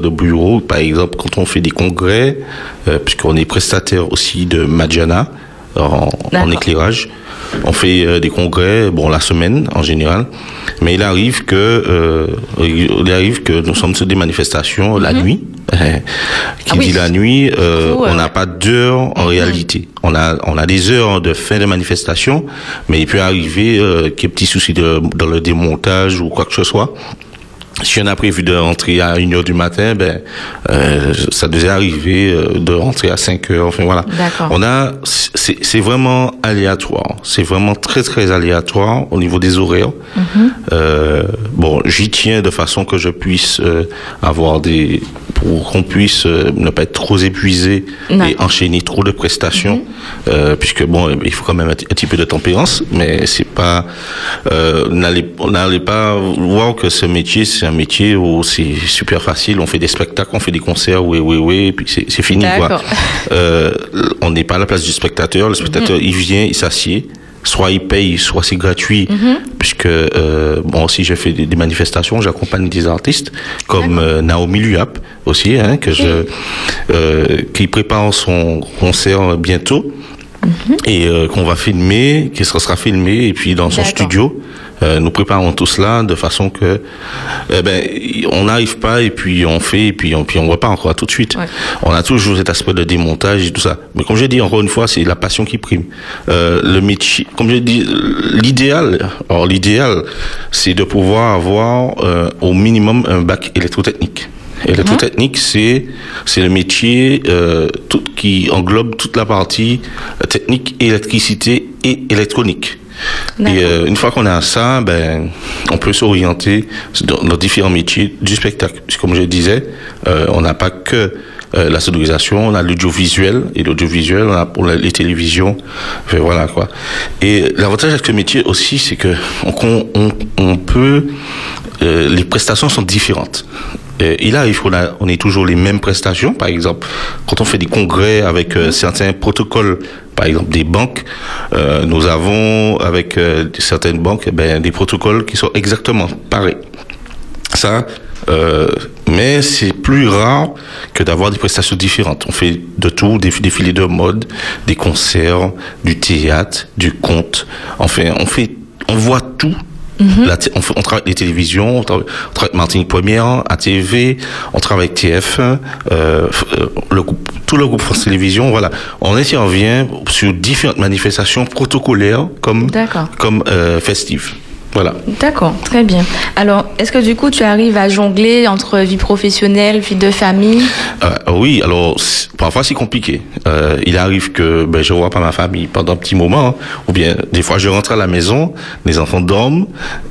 de bureau. Par exemple, quand on fait des congrès, puisqu'on est prestataire aussi de Madjana. En éclairage. On fait des congrès, la semaine en général, mais il arrive que nous sommes sur des manifestations la nuit. Qui dit la nuit, on n'a pas d'heures en réalité. On a des heures de fin de manifestation, mais il peut arriver qu'il y ait petits soucis dans le démontage ou quoi que ce soit. Si on a prévu de rentrer à 1h du matin, ça devait arriver de rentrer à 5h, enfin voilà. D'accord. C'est vraiment aléatoire. C'est vraiment très, très aléatoire au niveau des horaires. Mm-hmm. J'y tiens de façon que je puisse pour qu'on puisse ne pas être trop épuisé et enchaîner trop de prestations, puisque il faut quand même un petit peu de tempérance, mais c'est pas, n'allez pas voir que ce métier, c'est un métier où c'est super facile, on fait des spectacles, on fait des concerts, et puis c'est fini, quoi. On n'est pas à la place du spectateur, le spectateur, il vient, il s'assied, soit ils payent, soit c'est gratuit, puisque bon, aussi je fais des manifestations, j'accompagne des artistes comme Naomi Luap aussi, hein, que qui prépare son concert bientôt. Et qu'on va filmer, qui sera filmé, et puis dans son studio, nous préparons tout cela de façon que, on n'arrive pas, et puis on fait, et puis on voit pas encore tout de suite. Ouais. On a toujours cet aspect de démontage et tout ça. Mais comme je dis encore une fois, c'est la passion qui prime. Le métier, comme je dis, l'idéal, c'est de pouvoir avoir au minimum un bac électrotechnique. Électrotechnique, c'est le métier qui englobe toute la partie technique, électricité et électronique. D'accord. Et une fois qu'on a ça, on peut s'orienter dans différents métiers du spectacle. Comme je disais, on n'a pas que la sonorisation, on a l'audiovisuel, et l'audiovisuel, on a pour les télévisions, enfin, voilà quoi. Et l'avantage avec ce métier aussi, c'est que on peut, les prestations sont différentes. Et là, on est toujours les mêmes prestations. Par exemple, quand on fait des congrès avec certains protocoles, par exemple des banques, nous avons avec certaines banques des protocoles qui sont exactement pareils. Ça, mais c'est plus rare que d'avoir des prestations différentes. On fait de tout, des défilés de mode, des concerts, du théâtre, du conte. Enfin, on voit tout. On travaille avec les télévisions, on travaille avec Martinique Première, ATV, on travaille avec TF1, tout le groupe France Télévisions, voilà. On intervient sur différentes manifestations protocolaires comme festives. Voilà. D'accord, très bien. Alors, est-ce que du coup, tu arrives à jongler entre vie professionnelle, vie de famille ? Oui, alors, parfois c'est compliqué. Il arrive que je ne vois pas ma famille pendant un petit moment, hein, ou bien des fois je rentre à la maison, les enfants dorment,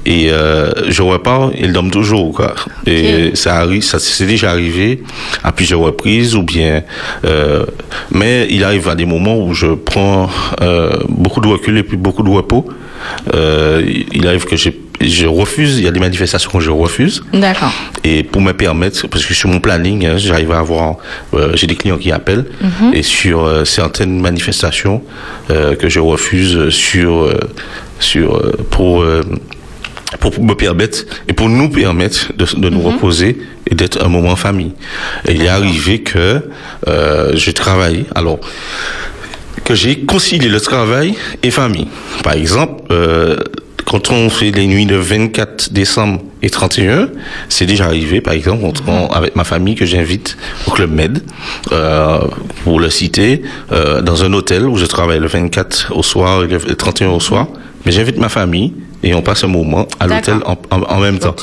et je repars, ils dorment toujours, quoi. Okay. Et ça arrive, ça c'est déjà arrivé à plusieurs reprises, ou bien... mais il arrive à des moments où je prends beaucoup de recul et puis beaucoup de repos. Il arrive que je refuse, il y a des manifestations que je refuse. D'accord. Et pour me permettre, parce que sur mon planning, j'arrive à avoir, j'ai des clients qui appellent, et sur certaines manifestations que je refuse pour me permettre et pour nous permettre de nous reposer et d'être un moment en famille. Et il est arrivé que je travaille, alors... que j'ai concilié le travail et famille. Par exemple, quand on fait les nuits de 24 décembre et 31, c'est déjà arrivé, par exemple, avec ma famille que j'invite au Club Med, pour le citer, dans un hôtel où je travaille le 24 au soir et le 31 au soir. Mais j'invite ma famille et on passe un moment à l'hôtel en même temps.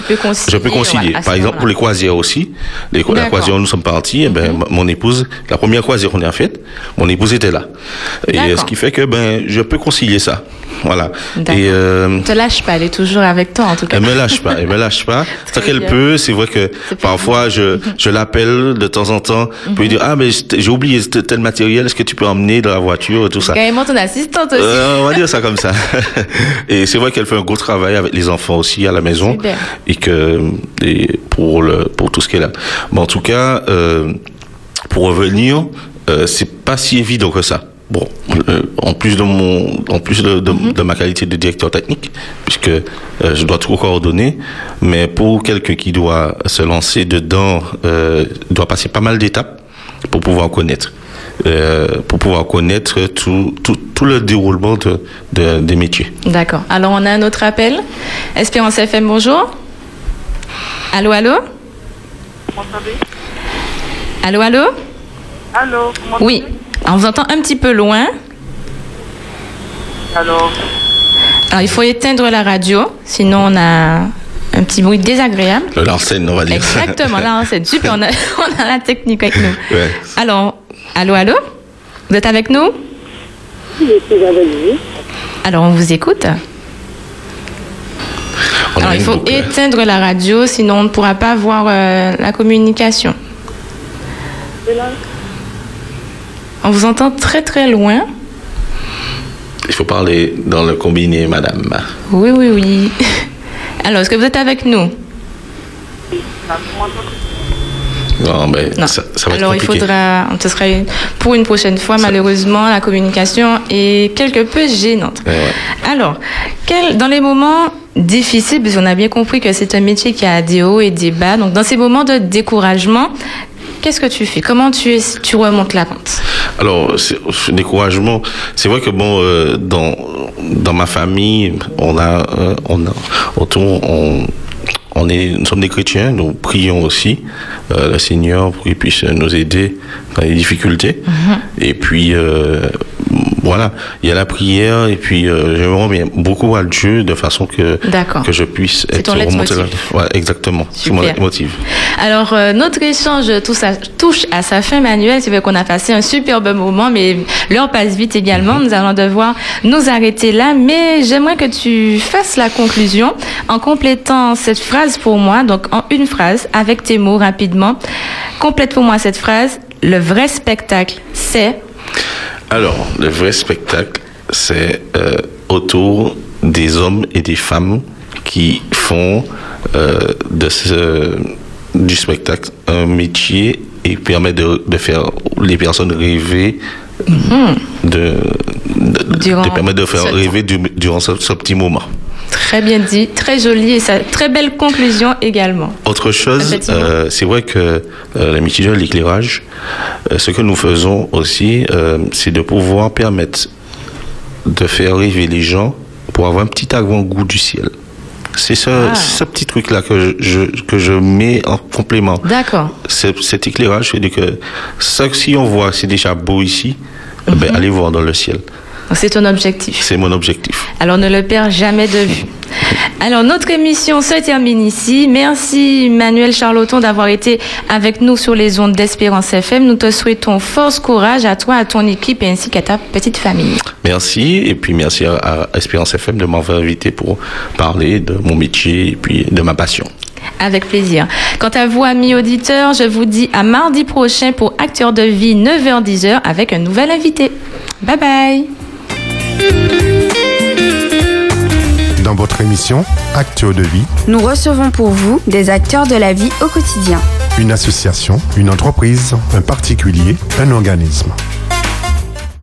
Je peux concilier. Par exemple, pour les croisières aussi. La croisière où nous sommes partis, mon épouse, la première croisière qu'on a faite, mon épouse était là. Et ce qui fait que je peux concilier ça. Voilà. D'accord. Et ne te lâche pas, elle est toujours avec toi en tout cas. Elle me lâche pas. Tant qu'elle peut, c'est vrai que c'est parfois je l'appelle de temps en temps pour lui dire j'ai oublié tel matériel, est-ce que tu peux emmener dans la voiture et tout ça. Carrément ton assistante aussi. On va dire ça comme ça. Et c'est vrai qu'elle fait un gros travail avec les enfants aussi à la maison. Super. Pour tout ce qu'elle a. Mais en tout cas, pour revenir, c'est pas si évident que ça. Bon, en plus de ma qualité de directeur technique, puisque je dois tout coordonner, mais pour quelqu'un qui doit se lancer dedans, doit passer pas mal d'étapes pour pouvoir connaître. Tout le déroulement des métiers. D'accord. Alors, on a un autre appel. Espérance FM, bonjour. Allô, allô ? Vous m'entendez ? Allô, allô ? Allô, vous m'entendez ? Oui. Alors, on vous entend un petit peu loin. Allô ? Alors, il faut éteindre la radio, sinon on a... un petit bruit désagréable. L'enseigne, on va dire. Exactement, l'enseigne. Super, on a la technique avec nous. Ouais. Alors, allô, allô ? Vous êtes avec nous ? Oui, je suis avec vous. Alors, on vous écoute. Alors, il faut éteindre la radio, sinon on ne pourra pas voir la communication. On vous entend très, très loin. Il faut parler dans le combiné, madame. Oui, oui, oui. Alors, est-ce que vous êtes avec nous ? Non, mais non. Ça va être compliqué. Alors, ce sera pour une prochaine fois, malheureusement, la communication est quelque peu gênante. Ouais. Alors, dans les moments difficiles, parce qu'on a bien compris que c'est un métier qui a des hauts et des bas, donc dans ces moments de découragement, qu'est-ce que tu fais? Comment tu remontes la pente? Alors, ce découragement, c'est vrai que dans ma famille, nous sommes des chrétiens, nous prions aussi le Seigneur pour qu'il puisse nous aider dans les difficultés. Mm-hmm. Et puis, voilà, il y a la prière et puis je me remets beaucoup à Dieu de façon que je puisse être remonté. Ouais, exactement, c'est mon leitmotiv. Alors, notre échange touche à sa fin, Manuel. C'est vrai qu'on a passé un superbe moment, mais l'heure passe vite également. Mm-hmm. Nous allons devoir nous arrêter là, mais j'aimerais que tu fasses la conclusion en complétant cette phrase pour moi, donc en une phrase, avec tes mots rapidement. Complète pour moi cette phrase. Le vrai spectacle, c'est... Alors, le vrai spectacle, c'est autour des hommes et des femmes qui font du spectacle un métier et permet de faire les personnes rêver, mm-hmm. Durant ce petit moment. Très bien dit, très joli et très belle conclusion également. Autre chose, c'est vrai que l'amitié de l'éclairage, ce que nous faisons aussi, c'est de pouvoir permettre de faire rêver les gens pour avoir un petit avant-goût du ciel. C'est ce petit truc-là que je mets en complément. D'accord. Cet éclairage, c'est-à-dire que ça, si on voit c'est déjà beau ici, mm-hmm. Allez voir dans le ciel. C'est ton objectif. C'est mon objectif. Alors, ne le perds jamais de vue. Alors, notre émission se termine ici. Merci, Manuel Charlotton, d'avoir été avec nous sur les ondes d'Espérance FM. Nous te souhaitons force, courage à toi, à ton équipe et ainsi qu'à ta petite famille. Merci. Et puis, merci à Espérance FM de m'avoir invité pour parler de mon métier et puis de ma passion. Avec plaisir. Quant à vous, amis auditeurs, je vous dis à mardi prochain pour Acteurs de vie, 9h-10h, avec un nouvel invité. Bye bye. Dans votre émission Acteurs de vie, nous recevons pour vous des acteurs de la vie au quotidien. Une association, une entreprise, un particulier, un organisme.